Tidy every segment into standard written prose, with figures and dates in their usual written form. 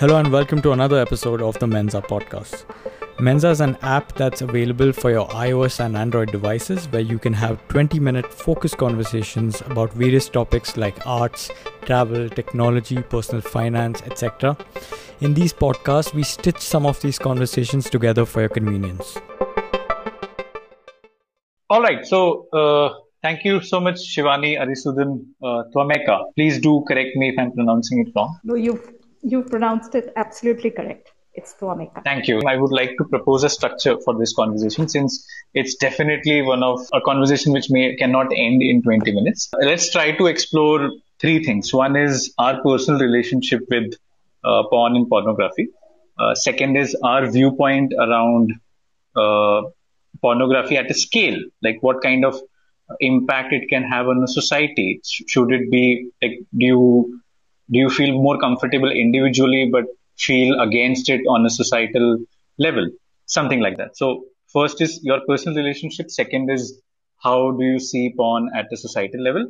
Hello and welcome to another episode of the Mentza podcast. Mentza is an app that's available for your iOS and Android devices where you can have 20-minute focused conversations about various topics like arts, travel, technology, personal finance, etc. In these podcasts, we stitch some of these conversations together for your convenience. All right, so thank you so much, Shivani Arisuddin, Tuameka. Please do correct me if I'm pronouncing it wrong. No, you pronounced it absolutely correct. It's Tuameka. Thank you. I would like to propose a structure for this conversation since it's definitely one of a conversation which cannot end in 20 minutes. Let's try to explore three things. One is our personal relationship with porn and pornography. Second is our viewpoint around pornography at a scale, like what kind of impact it can have on a society. Should it be like, do you feel more comfortable individually but feel against it on a societal level, something like that? So first is your personal relationship. Second is how do you see porn at the societal level?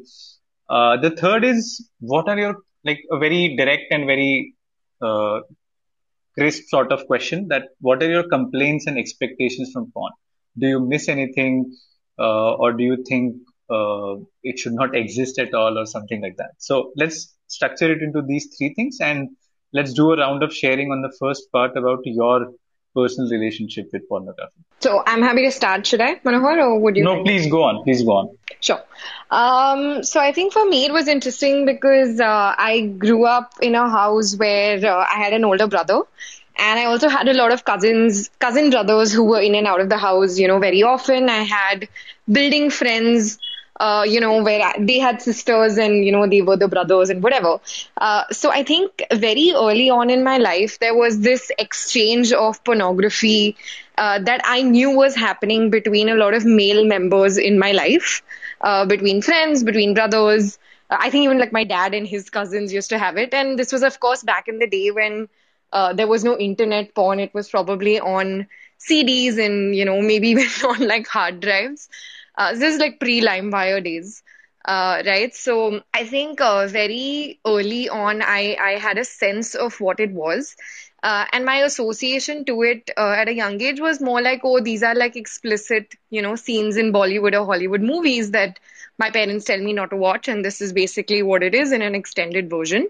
The third is what are your, like, a very direct and very crisp sort of question, that what are your complaints and expectations from porn? Do you miss anything or do you think it should not exist at all or something like that? So let's structure it into these three things and let's do a round of sharing on the first part about your personal relationship with pornography. So I'm happy to start. Should I, Manohar, or would you? No, please go on. Please go on. Sure. So I think for me it was interesting because I grew up in a house where I had an older brother. And I also had a lot of cousin brothers who were in and out of the house, you know, very often. I had building friends, you know, where they had sisters and, you know, they were the brothers and whatever. So I think very early on in my life, there was this exchange of pornography that I knew was happening between a lot of male members in my life, between friends, between brothers. I think even like my dad and his cousins used to have it. And this was, of course, back in the day when there was no internet porn. It was probably on CDs and, you know, maybe even on like hard drives. This is like pre-LimeWire days, right? So I think very early on, I had a sense of what it was. And my association to it at a young age was more like, oh, these are like explicit, you know, scenes in Bollywood or Hollywood movies that my parents tell me not to watch. And this is basically what it is in an extended version.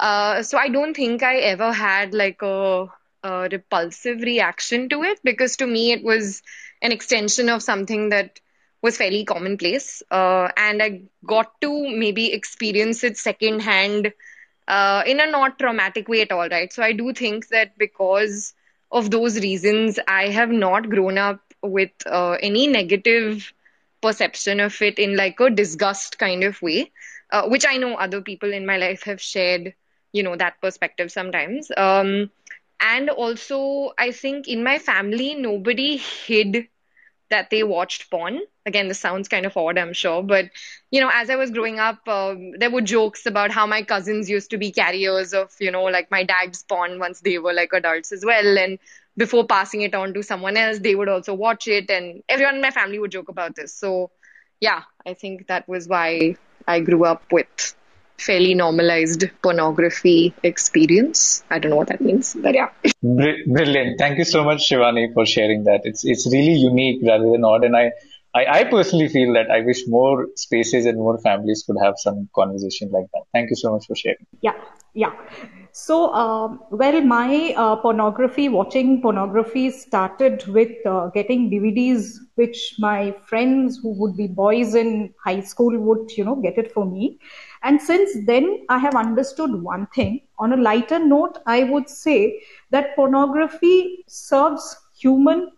So I don't think I ever had like a repulsive reaction to it, because to me it was an extension of something that was fairly commonplace. And I got to maybe experience it secondhand in a not traumatic way at all, right? So I do think that because of those reasons, I have not grown up with any negative perception of it in like a disgust kind of way, which I know other people in my life have shared, you know, that perspective sometimes. And also, I think in my family, nobody hid that they watched porn. Again, this sounds kind of odd, I'm sure. But, you know, as I was growing up, there were jokes about how my cousins used to be carriers of, you know, like my dad's porn once they were like adults as well. And before passing it on to someone else, they would also watch it. And everyone in my family would joke about this. So, yeah, I think that was why I grew up with fairly normalized pornography experience. I don't know what that means, but yeah. Brilliant. Thank you so much, Shivani, for sharing that. It's really unique rather than odd. And I personally feel that I wish more spaces and more families could have some conversation like that. Thank you so much for sharing. Yeah. So, well, my watching pornography started with getting DVDs, which my friends who would be boys in high school would, you know, get it for me. And since then, I have understood one thing. On a lighter note, I would say that pornography serves humanity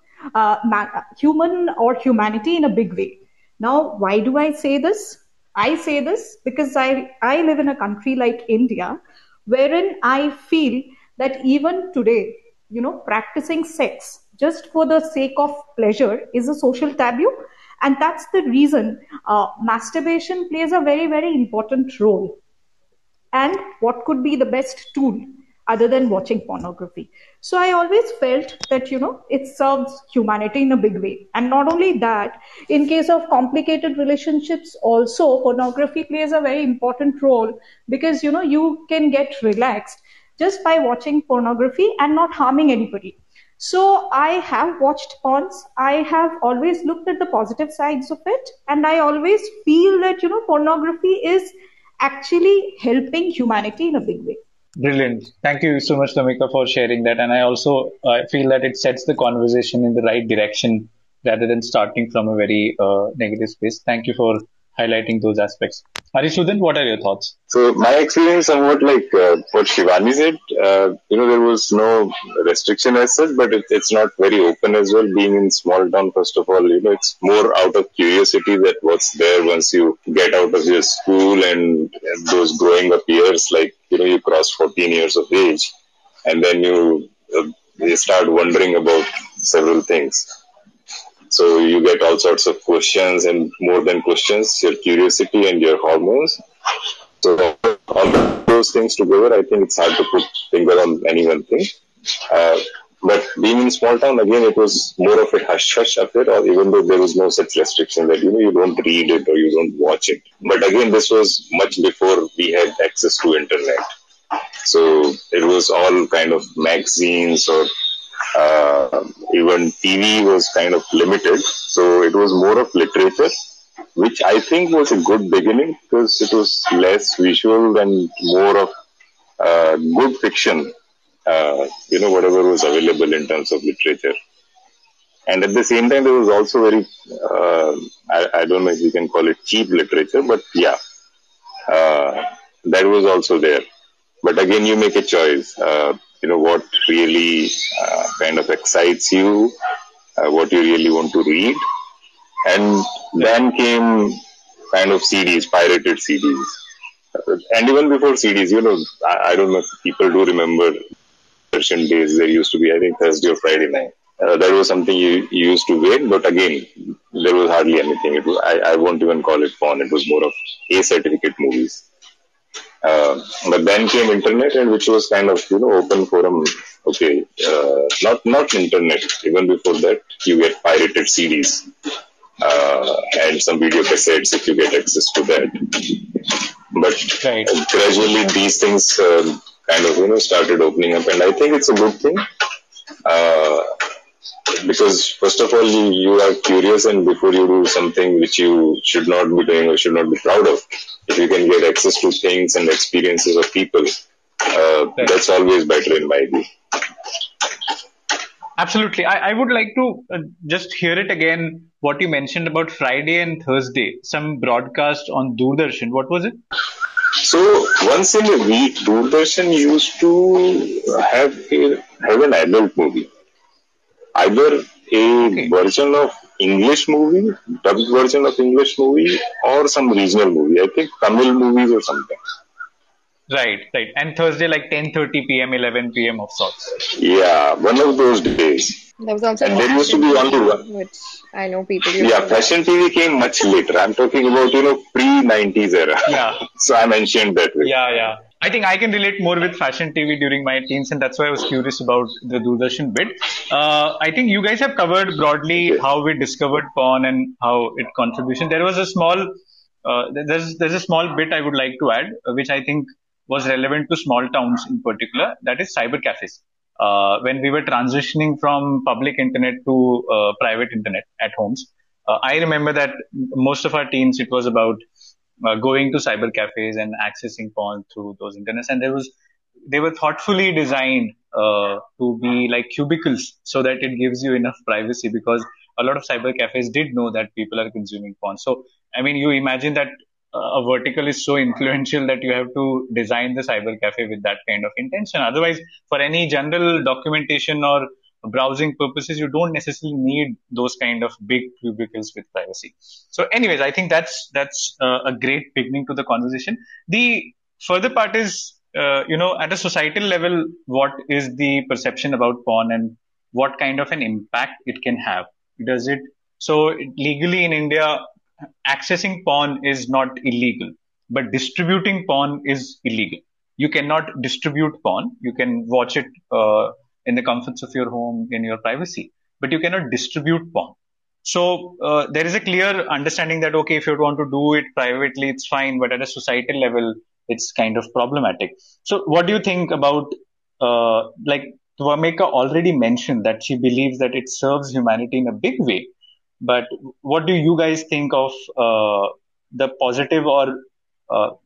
in a big way. Now, why do I say this? I say this because I live in a country like India, wherein I feel that even today, you know, practicing sex just for the sake of pleasure is a social taboo. And that's the reason masturbation plays a very, very important role. And what could be the best tool other than watching pornography? So I always felt that, you know, it serves humanity in a big way. And not only that, in case of complicated relationships, also pornography plays a very important role because, you know, you can get relaxed just by watching pornography and not harming anybody. So I have watched porns. I have always looked at the positive sides of it. And I always feel that, you know, pornography is actually helping humanity in a big way. Brilliant. Thank you so much, Tuameka, for sharing that. And I also feel that it sets the conversation in the right direction rather than starting from a very negative space. Thank you for highlighting those aspects. Arisudan, what are your thoughts? So my experience somewhat like what Shivani said, there was no restriction as such, but it's not very open as well. Being in small town, first of all, it's more out of curiosity that what's there once you get out of your school and those growing up years, like, you cross 14 years of age and then you start wondering about several things. So you get all sorts of questions, and more than questions, your curiosity and your hormones. So all those things together, I think it's hard to put finger on any one thing. But being in small town, again, it was more of a hush-hush affair, or even though there was no such restriction that, you don't read it or you don't watch it. But again, this was much before we had access to internet. So it was all kind of magazines or... even TV was kind of limited, so it was more of literature, which I think was a good beginning because it was less visual and more of good fiction, whatever was available in terms of literature. And at the same time, there was also very, I don't know if you can call it cheap literature, but yeah, that was also there. But again, you make a choice. What really kind of excites you, what you really want to read. And then came kind of CDs, pirated CDs. And even before CDs, I don't know if people do remember Doordarshan days. There used to be, I think, Thursday or Friday night. That was something you used to wait, but again, there was hardly anything. It was, I won't even call it porn. It was more of A certificate movies. But then came internet, and which was kind of, open forum. Okay, not internet. Even before that, you get pirated CDs and some video cassettes if you get access to that. But right. Gradually these things started opening up, and I think it's a good thing. Because first of all, you are curious, and before you do something which you should not be doing or should not be proud of, if you can get access to things and experiences of people, that's always better in my view. Absolutely. I would like to just hear it again, what you mentioned about Friday and Thursday, some broadcast on Doordarshan. What was it? So once in a week, Doordarshan used to have an adult movie. Either a version of English movie, dubbed version of English movie, or some regional movie. I think Tamil movies or something. Right. And Thursday, like 10:30 p.m., 11 p.m. of sorts. Yeah, one of those days. There was also. And there used to be only one. Which I know people. Yeah, Fashion TV came much later. I'm talking about pre-90s era. Yeah. So I mentioned that way. Yeah. I think I can relate more with Fashion TV during my teens, and that's why I was curious about the Doordarshan bit. I think you guys have covered broadly how we discovered porn and how it contribution. There was a small, there's a small bit I would like to add, which I think was relevant to small towns in particular. That is cyber cafes. When we were transitioning from public internet to private internet at homes, I remember that most of our teens, it was about going to cyber cafes and accessing porn through those internets. And they were thoughtfully designed to be like cubicles so that it gives you enough privacy, because a lot of cyber cafes did know that people are consuming porn. So, I mean, you imagine that a vertical is so influential that you have to design the cyber cafe with that kind of intention. Otherwise, for any general documentation or browsing purposes, you don't necessarily need those kind of big cubicles with privacy. So anyways, I think that's a great beginning to the conversation. The further part is, at a societal level, what is the perception about porn and what kind of an impact it can have? Legally in India, accessing porn is not illegal, but distributing porn is illegal. You cannot distribute porn. You can watch it, in the comforts of your home, in your privacy, but you cannot distribute porn. So there is a clear understanding that, okay, if you want to do it privately, it's fine, but at a societal level, it's kind of problematic. So what do you think about like Tuameka already mentioned that she believes that it serves humanity in a big way. But what do you guys think of the positive or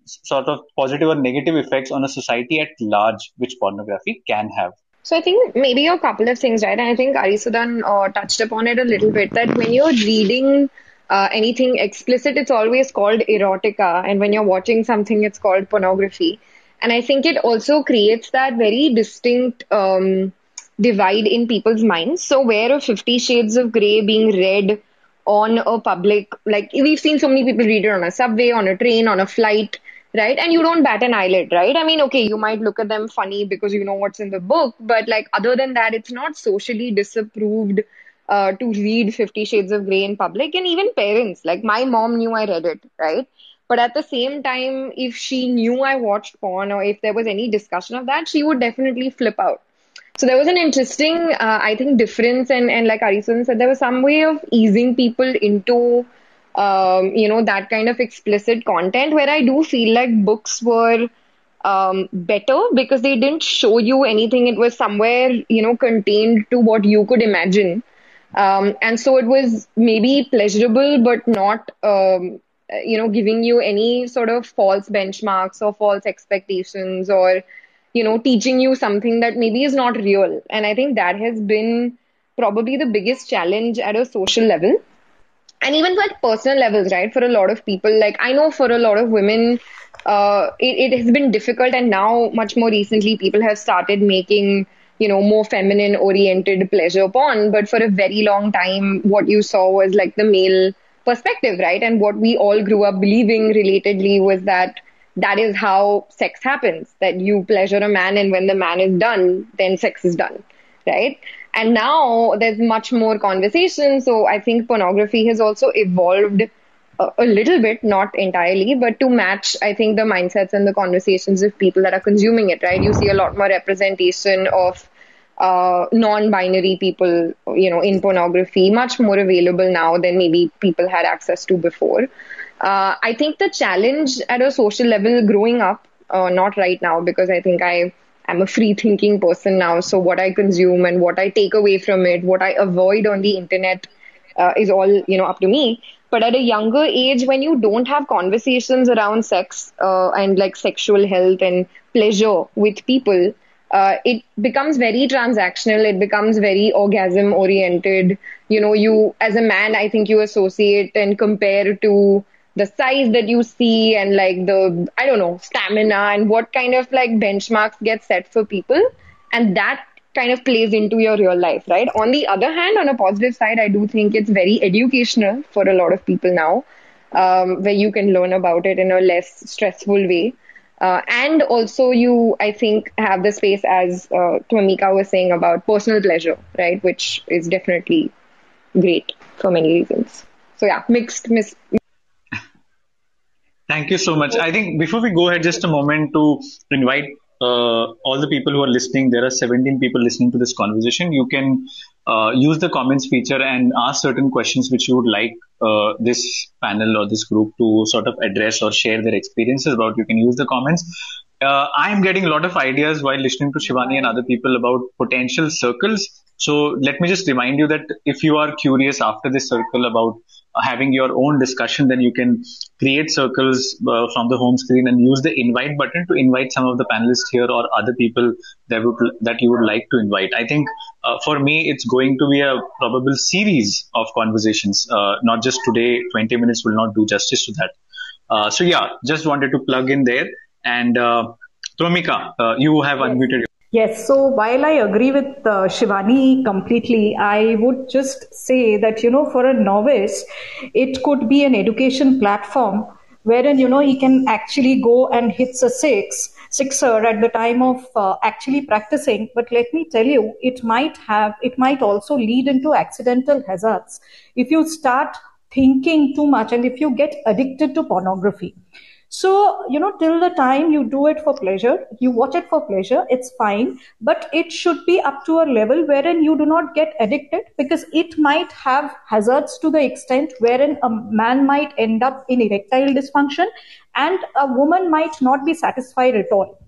sort of positive or negative effects on a society at large, which pornography can have? So I think maybe a couple of things, right? And I think Arisudan touched upon it a little bit, that when you're reading anything explicit, it's always called erotica. And when you're watching something, it's called pornography. And I think it also creates that very distinct divide in people's minds. So where a 50 Shades of Grey being read on a public, like we've seen so many people read it on a subway, on a train, on a flight, right? And you don't bat an eyelid, right? I mean, okay, you might look at them funny because you know what's in the book, but like other than that, it's not socially disapproved to read 50 Shades of Grey in public. And even parents, like my mom knew I read it, right? But at the same time, if she knew I watched porn or if there was any discussion of that, she would definitely flip out. So there was an interesting, I think, difference. And like Arisudan said, there was some way of easing people into, you know, that kind of explicit content, where I do feel like books were better because they didn't show you anything. It was somewhere, you know, contained to what you could imagine. And so it was maybe pleasurable, but not you know, giving you any sort of false benchmarks or false expectations, or, you know, teaching you something that maybe is not real. And I think that has been probably the biggest challenge at a social level. And even like personal levels, right? For a lot of people, like I know for a lot of women, it has been difficult. And now much more recently, people have started making, you know, more feminine oriented pleasure porn. But for a very long time, what you saw was like the male perspective, right? And what we all grew up believing relatedly was that that is how sex happens, that you pleasure a man and when the man is done, then sex is done, right? And now there's much more conversation. So I think pornography has also evolved a little bit, not entirely, but to match, I think, the mindsets and the conversations of people that are consuming it, right? You see a lot more representation of non-binary people, you know, in pornography, much more available now than maybe people had access to before. I think the challenge at a social level growing up, not right now, because I think I am a free thinking person now. So what I consume and what I take away from it, what I avoid on the internet is all, you know, up to me. But at a younger age, when you don't have conversations around sex and like sexual health and pleasure with people, it becomes very transactional. It becomes very orgasm oriented. You know, you as a man, I think you associate and compare to the size that you see and like the, I don't know, stamina and what kind of like benchmarks get set for people. And that kind of plays into your real life, right? On the other hand, on a positive side, I do think it's very educational for a lot of people now, where you can learn about it in a less stressful way. And also you, I think, have the space, as Tuameka was saying, about personal pleasure, right? Which is definitely great for many reasons. So yeah, mixed. Thank you so much. I think before we go ahead, just a moment to invite all the people who are listening. There are 17 people listening to this conversation. You can use the comments feature and ask certain questions which you would like this panel or this group to sort of address or share their experiences about. You can use the comments. I'm getting a lot of ideas while listening to Shivani and other people about potential circles. So let me just remind you that if you are curious after this circle about having your own discussion, then you can create circles from the home screen and use the invite button to invite some of the panelists here or other people that you would like to invite. I think for me, it's going to be a probable series of conversations. Not just today, 20 minutes will not do justice to that. So yeah, just wanted to plug in there. And Tuameka, you have unmuted. Yes, so while I agree with Shivani completely, I would just say that, you know, for a novice, it could be an education platform wherein, you know, he can actually go and hits a sixer at the time of actually practicing. But let me tell you, it might also lead into accidental hazards if you start thinking too much and if you get addicted to pornography. So, you know, till the time you do it for pleasure, you watch it for pleasure, it's fine. But it should be up to a level wherein you do not get addicted, because it might have hazards to the extent wherein a man might end up in erectile dysfunction and a woman might not be satisfied at all.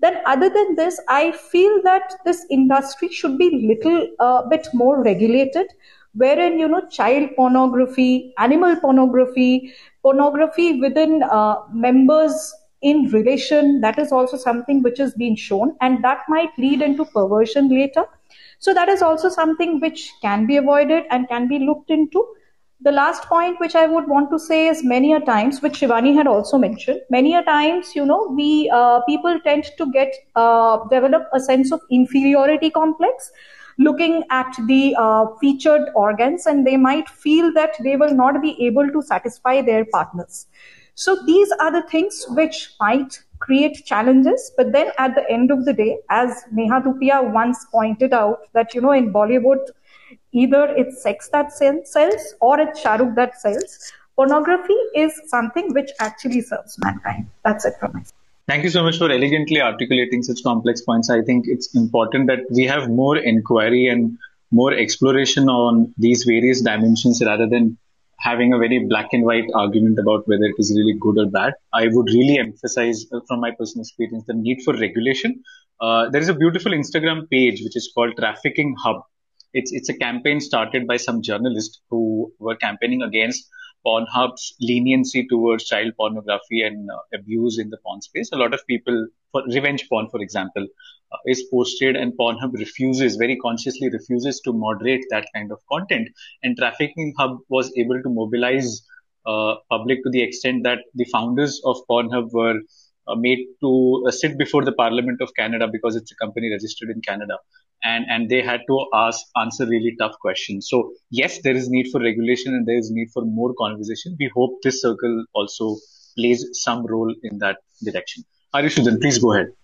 then other than this, I feel that this industry should be little bit more regulated, wherein, you know, child pornography, animal pornography, pornography within members in relation, that is also something which has been shown, and that might lead into perversion later. So that is also something which can be avoided and can be looked into. The last point which I would want to say is many a times, which Shivani had also mentioned, many a times, you know, we people tend to get develop a sense of inferiority complex looking at the featured organs, and they might feel that they will not be able to satisfy their partners. So these are the things which might create challenges. But then at the end of the day, as Neha Dupia once pointed out, that, you know, in Bollywood, either it's sex that sells or it's Shahrukh that sells. Pornography is something which actually serves mankind. That's it from me. Thank you so much for elegantly articulating such complex points. I think it's important that we have more inquiry and more exploration on these various dimensions rather than having a very black and white argument about whether it is really good or bad. I would really emphasize from my personal experience the need for regulation. There is a beautiful Instagram page which is called Trafficking Hub. It's a campaign started by some journalists who were campaigning against Pornhub's leniency towards child pornography and abuse in the porn space. A lot of people, for revenge porn, for example, is posted, and Pornhub refuses, very consciously refuses to moderate that kind of content. And Trafficking Hub was able to mobilize public to the extent that the founders of Pornhub were made to sit before the Parliament of Canada, because it's a company registered in Canada. And they had to answer really tough questions. So yes, there is need for regulation and there is need for more conversation. We hope this circle also plays some role in that direction. Arisudan, please go ahead.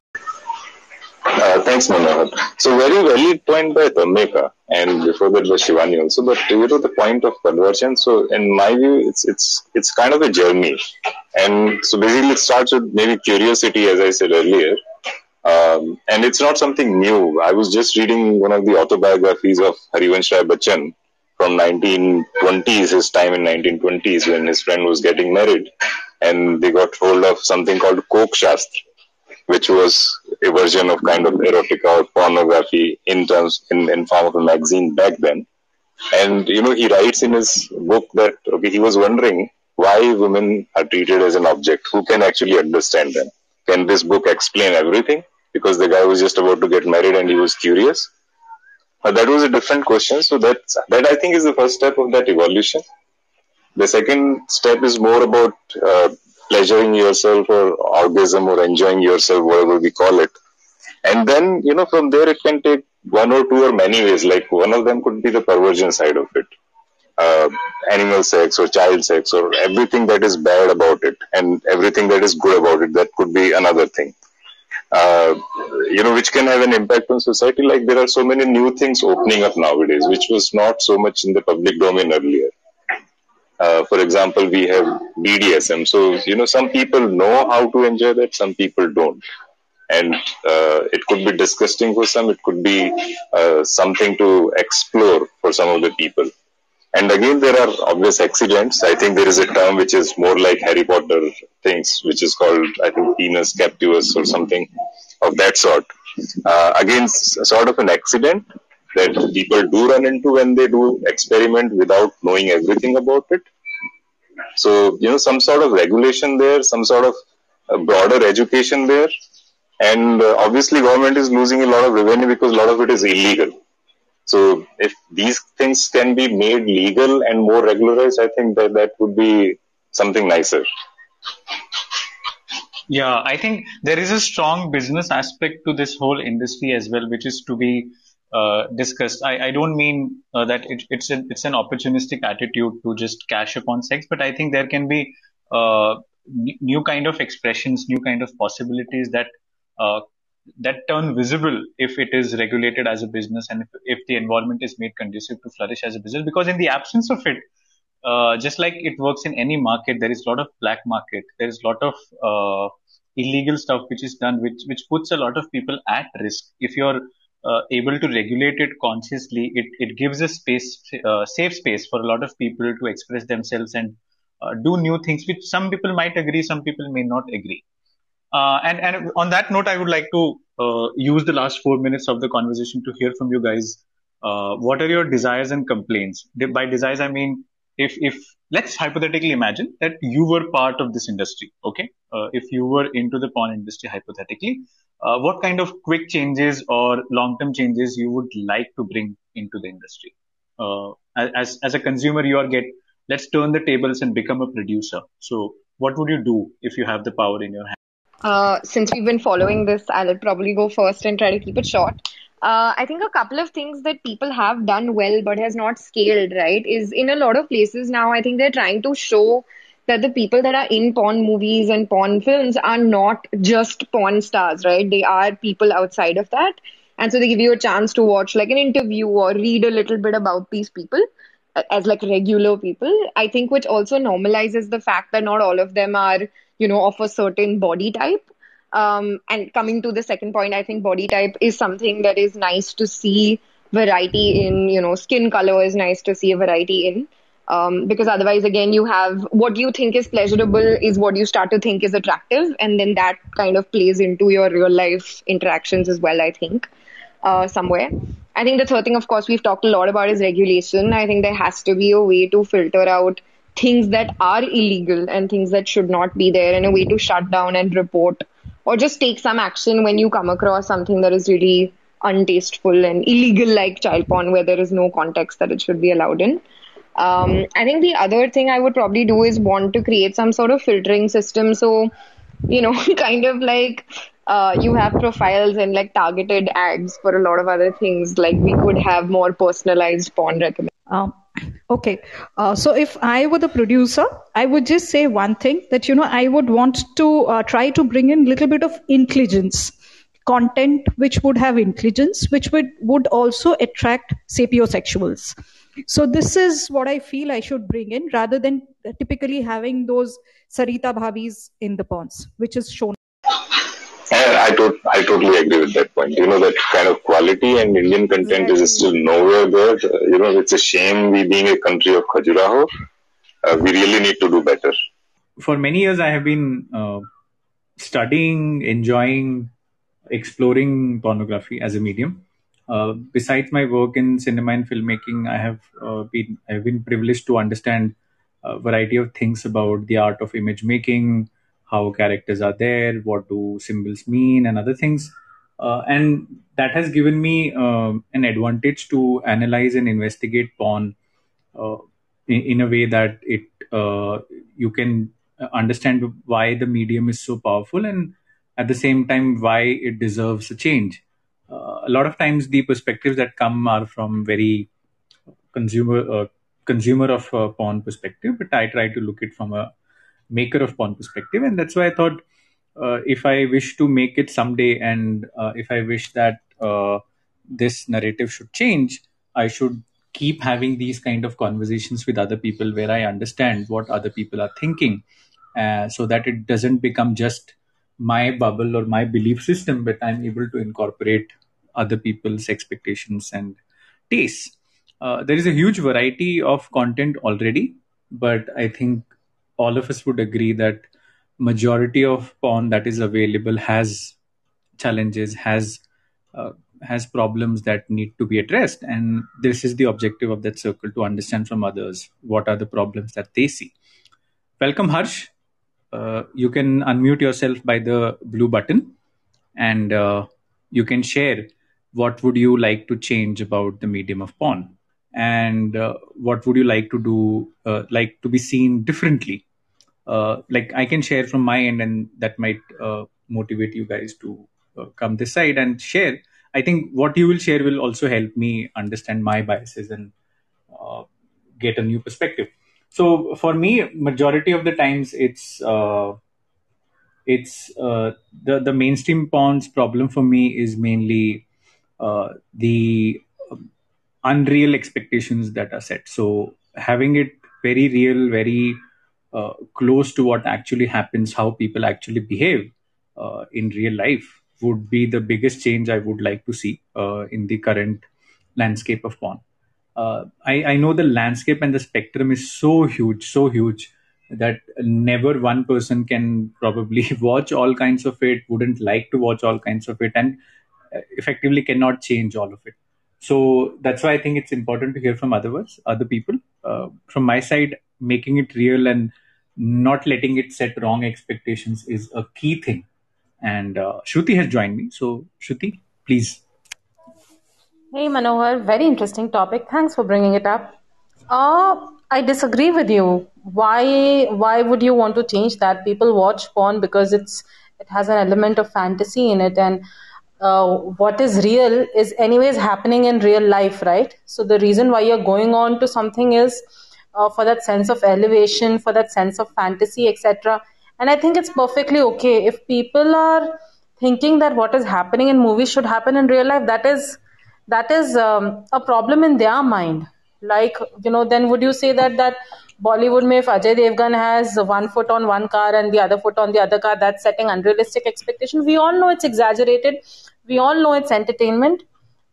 Thanks, Manohar. So very valid point by Tuameka, and before that was Shivani also. But you know, the point of conversion, so in my view, it's kind of a journey. And so basically it starts with maybe curiosity, as I said earlier. And it's not something new. I was just reading one of the autobiographies of Harivansh Rai Bachchan from 1920s, his time in 1920s when his friend was getting married. And they got hold of something called Kokshastra, which was a version of kind of erotica or pornography in form of a magazine back then. And, you know, he writes in his book that, okay, he was wondering why women are treated as an object. Who can actually understand them? Can this book explain everything? Because the guy was just about to get married and he was curious. But that was a different question. So that I think is the first step of that evolution. The second step is more about pleasuring yourself or orgasm or enjoying yourself, whatever we call it. And then, you know, from there it can take one or two or many ways. Like one of them could be the perversion side of it. Animal sex or child sex or everything that is bad about it and everything that is good about it, that could be another thing. You know, which can have an impact on society. Like there are so many new things opening up nowadays, which was not so much in the public domain earlier. For example, we have BDSM. So, you know, some people know how to enjoy that, some people don't. And it could be disgusting for some, it could be something to explore for some of the people. And again, there are obvious accidents. I think there is a term which is more like Harry Potter things, which is called, I think, penis captivus or something of that sort. Again, sort of an accident that people do run into when they do experiment without knowing everything about it. So, you know, some sort of regulation there, some sort of broader education there. And obviously, government is losing a lot of revenue because a lot of it is illegal. So if these things can be made legal and more regularized, I think that would be something nicer. Yeah, I think there is a strong business aspect to this whole industry as well, which is to be discussed. I don't mean that it's an opportunistic attitude to just cash upon sex, but I think there can be new kind of expressions, new kind of possibilities that turn visible if it is regulated as a business and if the environment is made conducive to flourish as a business. Because in the absence of it, just like it works in any market, there is a lot of black market. There is a lot of illegal stuff which is done, which puts a lot of people at risk. If you're able to regulate it consciously, it gives a space, safe space for a lot of people to express themselves and do new things, which some people might agree, some people may not agree. And on that note, I would like to use the last 4 minutes of the conversation to hear from you guys. What are your desires and complaints? By desires, I mean, if let's hypothetically imagine that you were part of this industry, okay? If you were into the porn industry, hypothetically, what kind of quick changes or long-term changes you would like to bring into the industry? As a consumer, you are let's turn the tables and become a producer. So what would you do if you have the power in your hand? Since we've been following this, I'll probably go first and try to keep it short. I think a couple of things that people have done well but has not scaled, right, is in a lot of places now, I think they're trying to show that the people that are in porn movies and porn films are not just porn stars, right? They are people outside of that. And so they give you a chance to watch like an interview or read a little bit about these people as like regular people, I think, which also normalizes the fact that not all of them are, you know, of a certain body type. And coming to the second point, I think body type is something that is nice to see variety in, you know, skin color is nice to see a variety in, because otherwise, again, you have what you think is pleasurable is what you start to think is attractive. And then that kind of plays into your real life interactions as well, I think, somewhere. I think the third thing, of course, we've talked a lot about is regulation. I think there has to be a way to filter out things that are illegal and things that should not be there, and a way to shut down and report or just take some action when you come across something that is really untasteful and illegal, like child porn, where there is no context that it should be allowed in. I think the other thing I would probably do is want to create some sort of filtering system. So, you know, kind of like you have profiles and like targeted ads for a lot of other things. Like we could have more personalized porn recommendations. Okay. So if I were the producer, I would just say one thing that, you know, I would want to try to bring in a little bit of intelligence, content which would have intelligence, which would also attract sapiosexuals. So this is what I feel I should bring in rather than typically having those Sarita Bhavis in the ponds, which is shown. I totally agree with that point. You know, that kind of quality and Indian content is still nowhere there. You know, it's a shame we being a country of Khajuraho. We really need to do better. For many years, I have been studying, enjoying, exploring pornography as a medium. Besides my work in cinema and filmmaking, I have been privileged to understand a variety of things about the art of image making, how characters are there, what do symbols mean, and other things. And that has given me an advantage to analyze and investigate porn in a way that you can understand why the medium is so powerful and at the same time why it deserves a change. A lot of times the perspectives that come are from very consumer of porn perspective, but I try to look it from a maker of porn perspective. And that's why I thought if I wish to make it someday and if I wish that this narrative should change, I should keep having these kind of conversations with other people where I understand what other people are thinking so that it doesn't become just my bubble or my belief system, but I'm able to incorporate other people's expectations and tastes. There is a huge variety of content already, but I think all of us would agree that majority of porn that is available has challenges, has problems that need to be addressed. And this is the objective of that circle, to understand from others what are the problems that they see. Welcome, Harsh. You can unmute yourself by the blue button and you can share what would you like to change about the medium of porn and what would you like to do, like to be seen differently. Like I can share from my end and that might motivate you guys to come this side and share. I think what you will share will also help me understand my biases and get a new perspective. So for me, majority of the times the mainstream porn's problem for me is mainly the unreal expectations that are set. So having it very real, very close to what actually happens, how people actually behave in real life would be the biggest change I would like to see in the current landscape of porn. I know the landscape and the spectrum is so huge that never one person can probably watch all kinds of it, wouldn't like to watch all kinds of it, and effectively cannot change all of it. So that's why I think it's important to hear from other people. From my side, making it real and not letting it set wrong expectations is a key thing. And Shruti has joined me. So Shruti, please. Hey Manohar, very interesting topic. Thanks for bringing it up. I disagree with you. Why would you want to change that? People watch porn because it has an element of fantasy in it, and what is real is anyways happening in real life, right? So the reason why you're going on to something is for that sense of elevation, for that sense of fantasy, etc. And I think it's perfectly okay if people are thinking that what is happening in movies should happen in real life. That is a problem in their mind. Like, you know, then would you say that Bollywood mein if Ajay Devgan has one foot on one car and the other foot on the other car, that's setting unrealistic expectation? We all know it's exaggerated. We all know it's entertainment.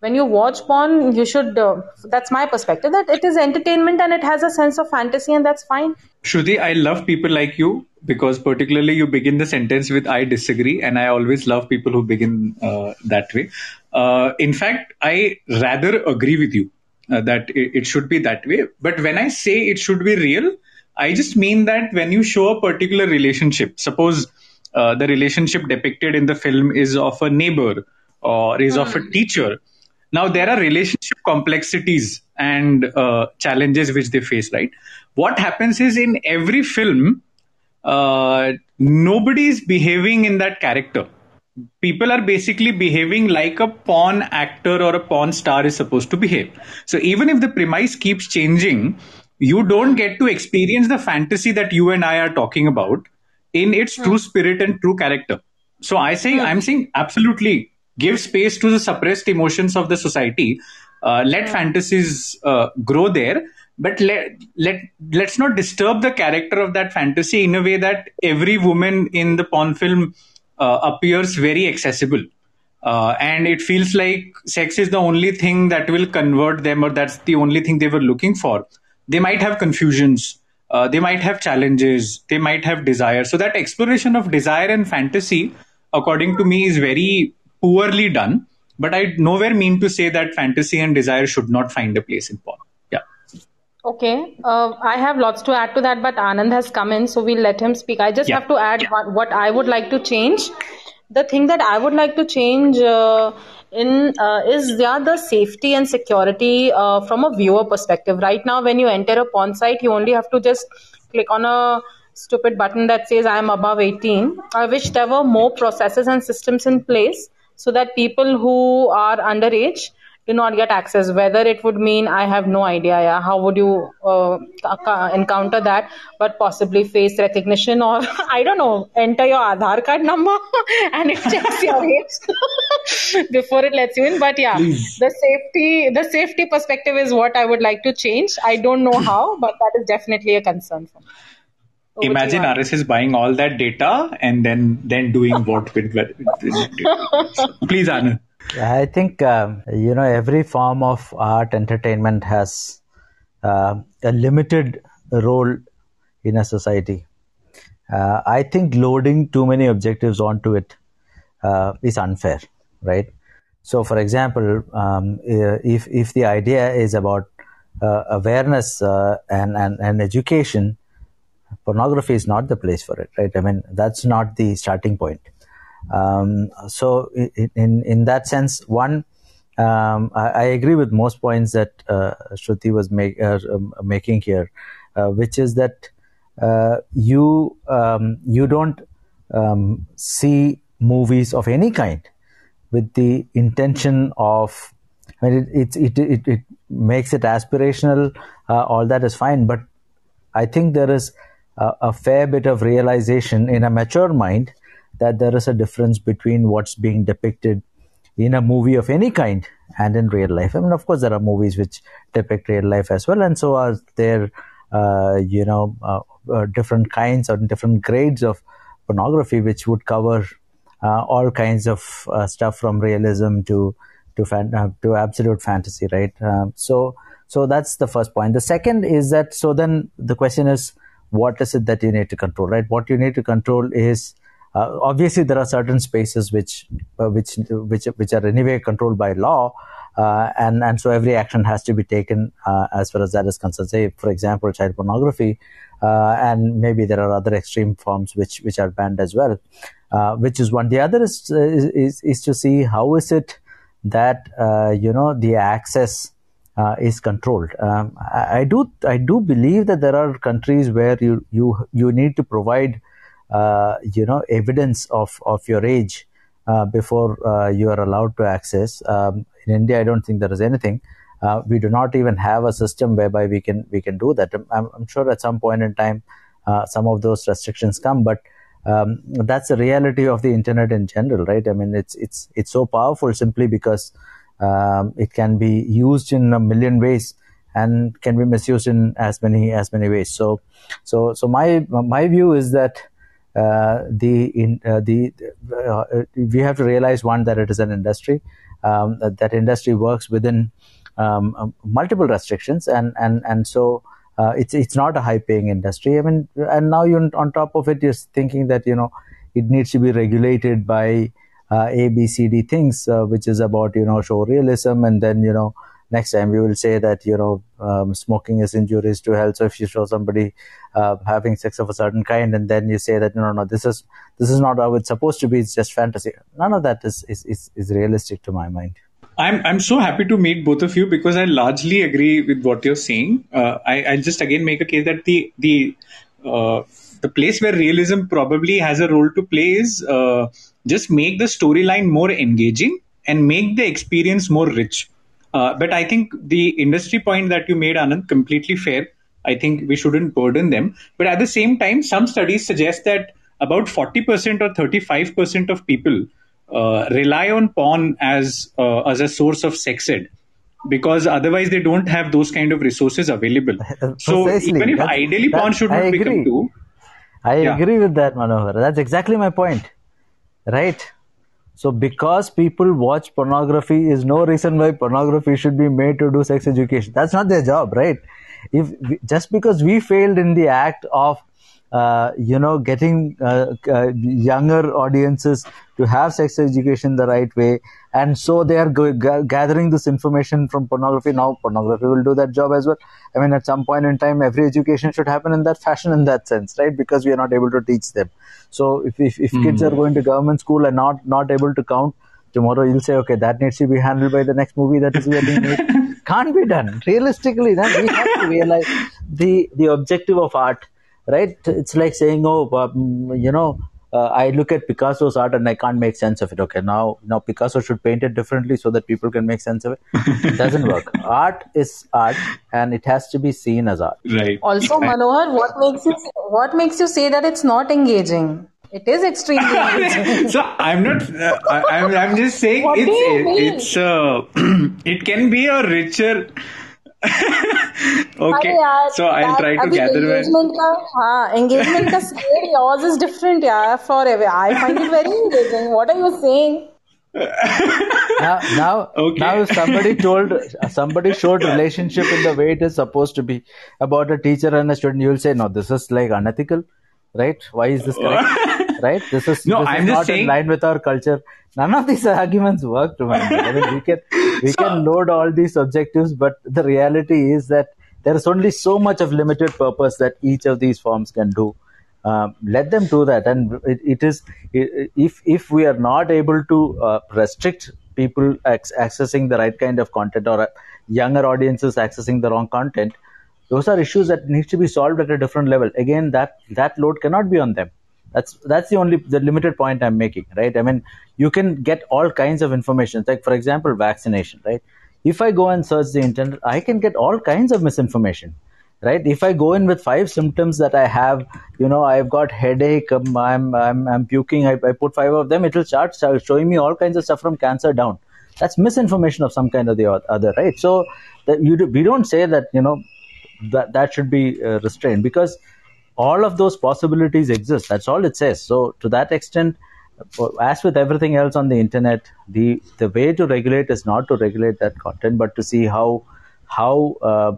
When you watch porn, you should, that's my perspective, that it is entertainment and it has a sense of fantasy, and that's fine. Shruti, I love people like you, because particularly you begin the sentence with "I disagree," and I always love people who begin that way. In fact, I rather agree with you. That it should be that way. But when I say it should be real, I just mean that when you show a particular relationship, suppose the relationship depicted in the film is of a neighbor or is of a teacher. Now, there are relationship complexities and challenges which they face, right? What happens is, in every film, nobody is behaving in that character. People are basically behaving like a porn actor or a porn star is supposed to behave. So even if the premise keeps changing, you don't get to experience the fantasy that you and I are talking about in its true spirit and true character. So I'm saying absolutely give space to the suppressed emotions of the society. Let fantasies grow there, but let's not disturb the character of that fantasy in a way that every woman in the porn film appears very accessible, and it feels like sex is the only thing that will convert them, or that's the only thing they were looking for. They might have confusions, they might have challenges, they might have desire. So that exploration of desire and fantasy, according to me, is very poorly done. But I nowhere mean to say that fantasy and desire should not find a place in porn. Yeah. Okay. I have lots to add to that, but Anand has come in, so we'll let him speak. I just have to add what I would like to change. The thing that I would like to change is the safety and security from a viewer perspective. Right now, when you enter a porn site, you only have to just click on a stupid button that says "I am above 18. I wish there were more processes and systems in place so that people who are underage do not get access. Whether it would mean, I have no idea. Yeah, how would you encounter that? But possibly face recognition, or I don't know, enter your Aadhaar card number and it checks your age before it lets you in. But yeah, please. The safety perspective is what I would like to change. I don't know how, but that is definitely a concern for me. Imagine RSS buying all that data and then doing what with data. Please, Anand. I think, every form of art entertainment has a limited role in a society. I think loading too many objectives onto it is unfair, right? So, for example, if the idea is about awareness and education, pornography is not the place for it, right? I mean, that's not the starting point. So in that sense, one, I agree with most points that Shruti was making here, which is that you don't see movies of any kind with the intention of, I mean, it makes it aspirational, all that is fine, but I think there is a fair bit of realization in a mature mind that there is a difference between what's being depicted in a movie of any kind and in real life. I mean, of course, there are movies which depict real life as well, and so are there, different kinds or different grades of pornography which would cover all kinds of stuff from realism to absolute fantasy, right? So that's the first point. The second is that, so then the question is, what is it that you need to control, right? What you need to control is obviously there are certain spaces which are anyway controlled by law, and so every action has to be taken as far as that is concerned. Say, for example, child pornography, and maybe there are other extreme forms which are banned as well. Which is one. The other is to see how is it that the access is controlled. I do believe that there are countries where you need to provide evidence of your age before you are allowed to access. In India, I don't think there is anything. We do not even have a system whereby we can do that. I'm sure at some point in time some of those restrictions come, but that's the reality of the internet in general, right? I mean, it's so powerful simply because it can be used in a million ways and can be misused in as many ways. So my view is that we have to realize, one, that it is an industry, that industry works within multiple restrictions, and so it's not a high-paying industry. I mean, and now you on top of it, you're thinking that it needs to be regulated by A, B, C, D things, which is about show realism, and then next time we will say that smoking is injurious to health. So if you show somebody having sex of a certain kind, and then you say that no, this is not how it's supposed to be. It's just fantasy. None of that is realistic to my mind. I'm so happy to meet both of you because I largely agree with what you're saying. I'll just again make a case that the place where realism probably has a role to play is just make the storyline more engaging and make the experience more rich. But I think the industry point that you made, Anand, completely fair. I think we shouldn't burden them. But at the same time, some studies suggest that about 40% or 35% of people rely on porn as a source of sex ed, because otherwise they don't have those kind of resources available. So even if ideally porn should not become too. I agree with that, Manohar. That's exactly my point, right? So because people watch pornography is no reason why pornography should be made to do sex education. That's not their job, right? Just because we failed in the act of getting younger audiences to have sex education the right way, and so they are gathering this information from pornography. Now pornography will do that job as well. I mean, at some point in time, every education should happen in that fashion, in that sense, right? Because we are not able to teach them. So if kids are going to government school and not able to count, tomorrow you'll say, okay, that needs to be handled by the next movie that is being made. Can't be done. Realistically, then we have to realize the objective of art. Right? It's like saying, I look at Picasso's art and I can't make sense of it. Okay, now Picasso should paint it differently so that people can make sense of it. It doesn't work. Art is art, and it has to be seen as art. Right. Also, Manohar, what makes you say that it's not engaging? It is extremely engaging. So I'm not. I'm just saying it can be a richer. Okay, so I'll try to gather engagement ka scale, yours is different, yeah, forever. I find it very engaging. What are you saying? Now if somebody showed relationship in the way it is supposed to be, about a teacher and a student, you will say, no, this is like unethical, right? Why is this correct? Right? This is not in line with our culture. None of these arguments work to my mind. I mean, we can load all these objectives, but the reality is that there is only so much of limited purpose that each of these forms can do. Let them do that, and if we are not able to restrict people accessing the right kind of content, or younger audiences accessing the wrong content, those are issues that need to be solved at a different level. Again, that load cannot be on them. That's the limited point I'm making, right? I mean, you can get all kinds of information, like, for example, vaccination, right? If I go and search the internet, I can get all kinds of misinformation, right? If I go in with 5 symptoms that I have, I've got headache, I'm puking, I put 5 of them, it'll start showing me all kinds of stuff from cancer down. That's misinformation of some kind or the other, right? So we don't say that, that should be restrained, because all of those possibilities exist. That's all it says. So to that extent, as with everything else on the internet, the way to regulate is not to regulate that content, but to see how there are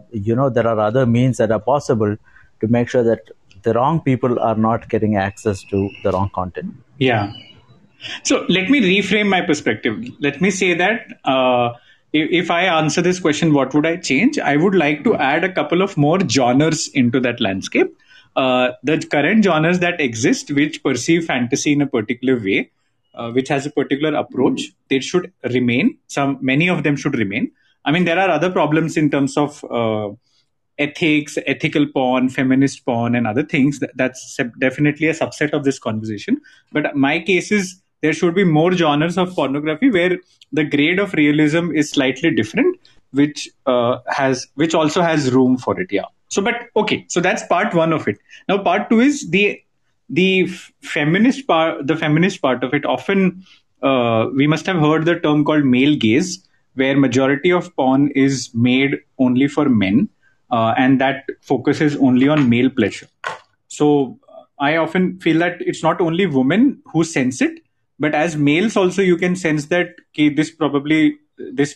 other means that are possible to make sure that the wrong people are not getting access to the wrong content. Yeah. So let me reframe my perspective. Let me say that if I answer this question, what would I change? I would like to add a couple of more genres into that landscape. The current genres that exist, which perceive fantasy in a particular way, which has a particular approach, they should remain. Many of them should remain. I mean, there are other problems in terms of ethics, ethical porn, feminist porn, and other things. That's definitely a subset of this conversation. But my case is there should be more genres of pornography where the grade of realism is slightly different, which also has room for it. Yeah. So, but okay. So that's part one of it. Now, part two is the feminist part of it. Often, we must have heard the term called male gaze, where majority of porn is made only for men, and that focuses only on male pleasure. So I often feel that it's not only women who sense it, but as males also you can sense that, okay, this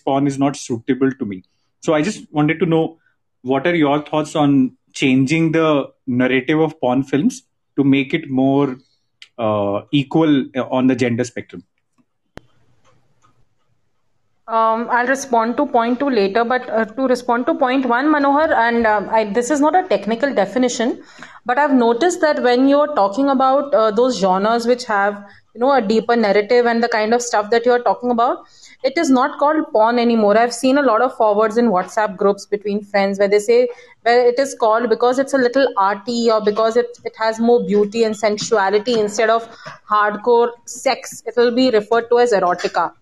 porn is not suitable to me. So I just wanted to know, what are your thoughts on changing the narrative of porn films to make it more equal on the gender spectrum? I'll respond to point two later, but to respond to point one, Manohar, and this is not a technical definition, but I've noticed that when you're talking about those genres which have, a deeper narrative and the kind of stuff that you're talking about, it is not called porn anymore. I've seen a lot of forwards in WhatsApp groups between friends where they say, where it is called because it's a little arty or because it has more beauty and sensuality instead of hardcore sex. It will be referred to as erotica.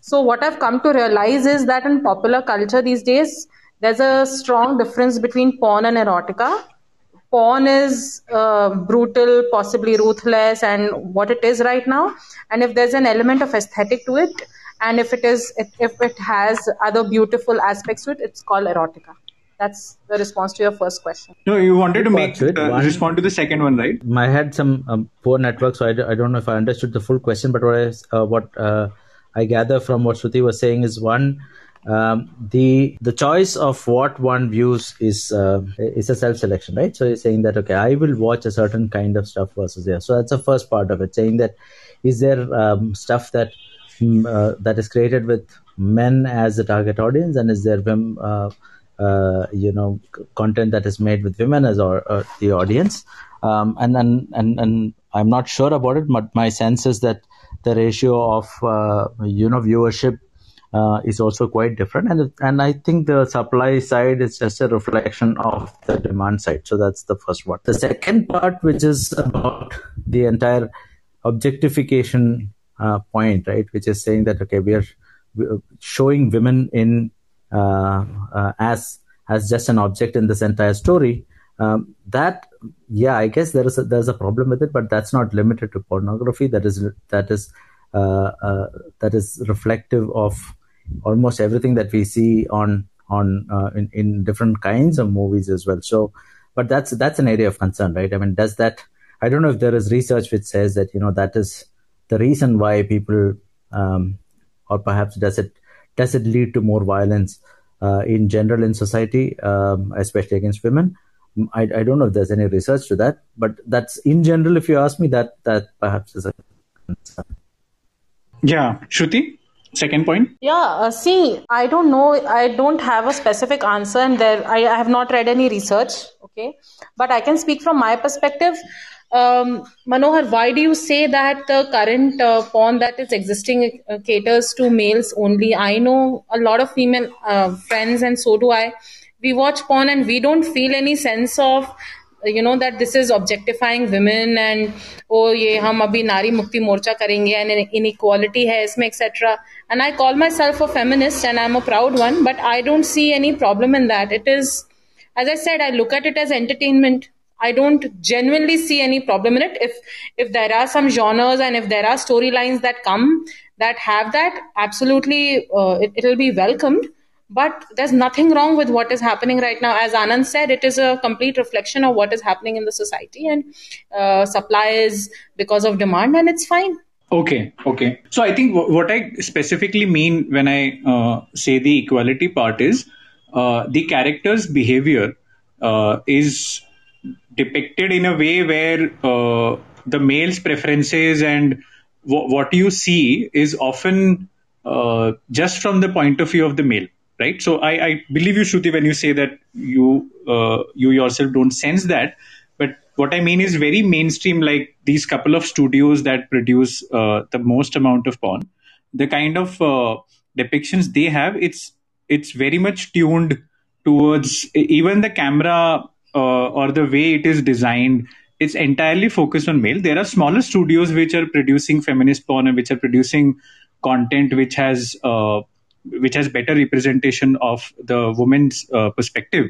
So what I've come to realize is that in popular culture these days, there's a strong difference between porn and erotica. Porn is brutal, possibly ruthless, and what it is right now. And if there's an element of aesthetic to it, and if it has other beautiful aspects to it, it's called erotica. That's the response to your first question. No, you wanted to respond to the second one, right? I had some poor network, so I don't know if I understood the full question, but what I gather from what Shruti was saying is one, the choice of what one views is a self-selection, right? So you're saying that, okay, I will watch a certain kind of stuff versus there. So that's the first part of it, saying that is there stuff that is created with men as the target audience, and is there content that is made with women as the audience? And I'm not sure about it, but my sense is that the ratio of viewership is also quite different, and I think the supply side is just a reflection of the demand side. So that's the first part. The second part, which is about the entire objectification point, right, which is saying that, okay, we are showing women in as just an object in this entire story. I guess there's a problem with it, but that's not limited to pornography. That is reflective of almost everything that we see in different kinds of movies as well. So, but that's an area of concern, right? I mean, I don't know if there is research which says that that is the reason why people, or perhaps does it lead to more violence in general in society, especially against women. I don't know if there's any research to that, but that's in general, if you ask me, that perhaps is a concern. Yeah. Shruti, second point. Yeah. I don't know. I don't have a specific answer, and I have not read any research. Okay. But I can speak from my perspective. Manohar, why do you say that the current porn that is existing caters to males only? I know a lot of female friends, and so do I. We watch porn and we don't feel any sense of, that this is objectifying women and, oh, ye hum abhi nari mukti morcha karenge and inequality hai isme, etc. And I call myself a feminist and I'm a proud one, but I don't see any problem in that. It is, as I said, I look at it as entertainment. I don't genuinely see any problem in it. If there are some genres and if there are storylines that come that have that, absolutely, it'll be welcomed. But there's nothing wrong with what is happening right now. As Anand said, it is a complete reflection of what is happening in the society, and supply is because of demand, and it's fine. Okay. So I think what I specifically mean when I say the equality part is the character's behavior is depicted in a way where the male's preferences and what you see is often just from the point of view of the male, right? So I believe you, Shruti, when you say that you yourself don't sense that. But what I mean is very mainstream, like these couple of studios that produce the most amount of porn, the kind of depictions they have, it's very much tuned towards even the camera or the way it is designed. It's entirely focused on male. There are smaller studios which are producing feminist porn and which are producing content which has better representation of the woman's perspective.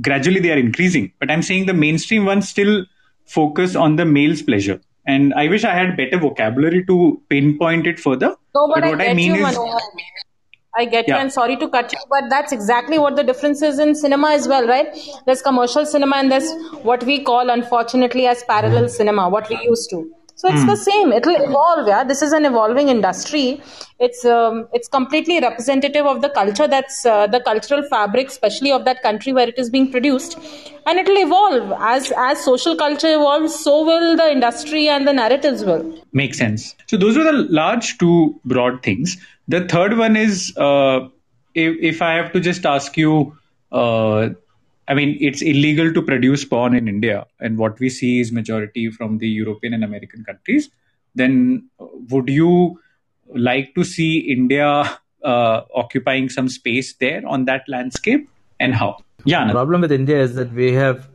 Gradually they are increasing, but I'm saying the mainstream ones still focus on the male's pleasure. And I wish I had better vocabulary to pinpoint it further. No, but what I mean is, I get you, and sorry to cut you, but that's exactly what the difference is in cinema as well, right? There's commercial cinema and there's what we call, unfortunately, as parallel cinema, what we used to. So it's the same. It'll evolve, yeah. This is an evolving industry. It's completely representative of the culture, that's the cultural fabric, especially of that country where it is being produced. And it'll evolve. As social culture evolves, so will the industry and the narratives will. Makes sense. So those were the large two broad things. The third one is, if I have to just ask you, I mean, it's illegal to produce porn in India, and what we see is majority from the European and American countries. Then would you like to see India occupying some space there on that landscape, and how? Yeah. The problem with India is that we have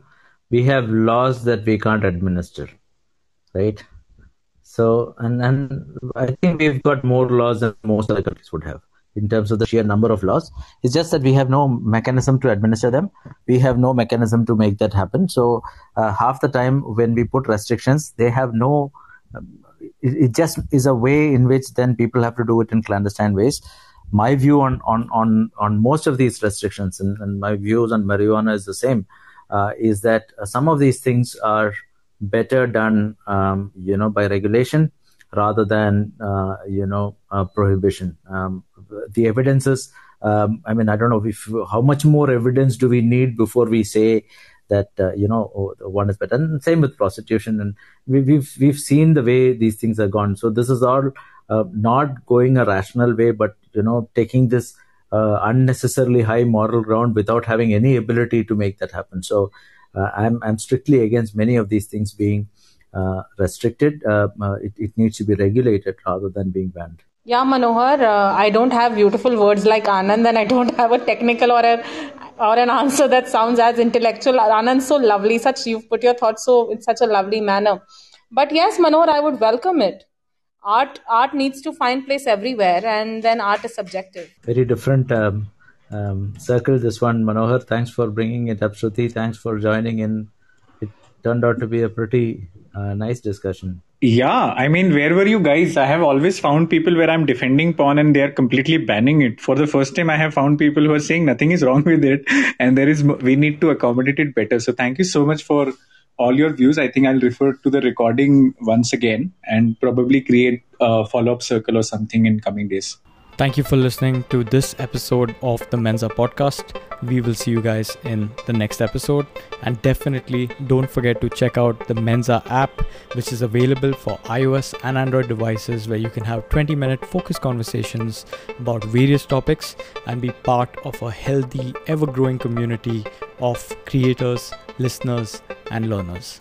laws that we can't administer, right? So, and I think we've got more laws than most other countries would have, in terms of the sheer number of laws. It's just that we have no mechanism to administer them. We have no mechanism to make that happen. So half the time when we put restrictions, they have no, it just is a way in which then people have to do it in clandestine ways. My view on most of these restrictions, and my views on marijuana is the same, is that some of these things are better done, by regulation rather than, prohibition. The evidences, I don't know how much more evidence do we need before we say that, one is better. And same with prostitution. And we've seen the way these things are gone. So this is all not going a rational way, but, taking this unnecessarily high moral ground without having any ability to make that happen. So I'm strictly against many of these things being restricted. It needs to be regulated rather than being banned. Yeah, Manohar, I don't have beautiful words like Anand, and I don't have a technical or an answer that sounds as intellectual. Anand's so lovely, you've put your thoughts so in such a lovely manner. But yes, Manohar, I would welcome it. Art needs to find place everywhere, and then art is subjective. Very different circle this one, Manohar. Thanks for bringing it up, Shruti. Thanks for joining in. It turned out to be a pretty nice discussion. Yeah, I mean, where were you guys? I have always found people where I'm defending porn and they're completely banning it. For the first time, I have found people who are saying nothing is wrong with it and we need to accommodate it better. So thank you so much for all your views. I think I'll refer to the recording once again and probably create a follow-up circle or something in coming days. Thank you for listening to this episode of the Mentza podcast. We will see you guys in the next episode. And definitely don't forget to check out the Mentza app, which is available for iOS and Android devices, where you can have 20-minute focused conversations about various topics and be part of a healthy, ever-growing community of creators, listeners, and learners.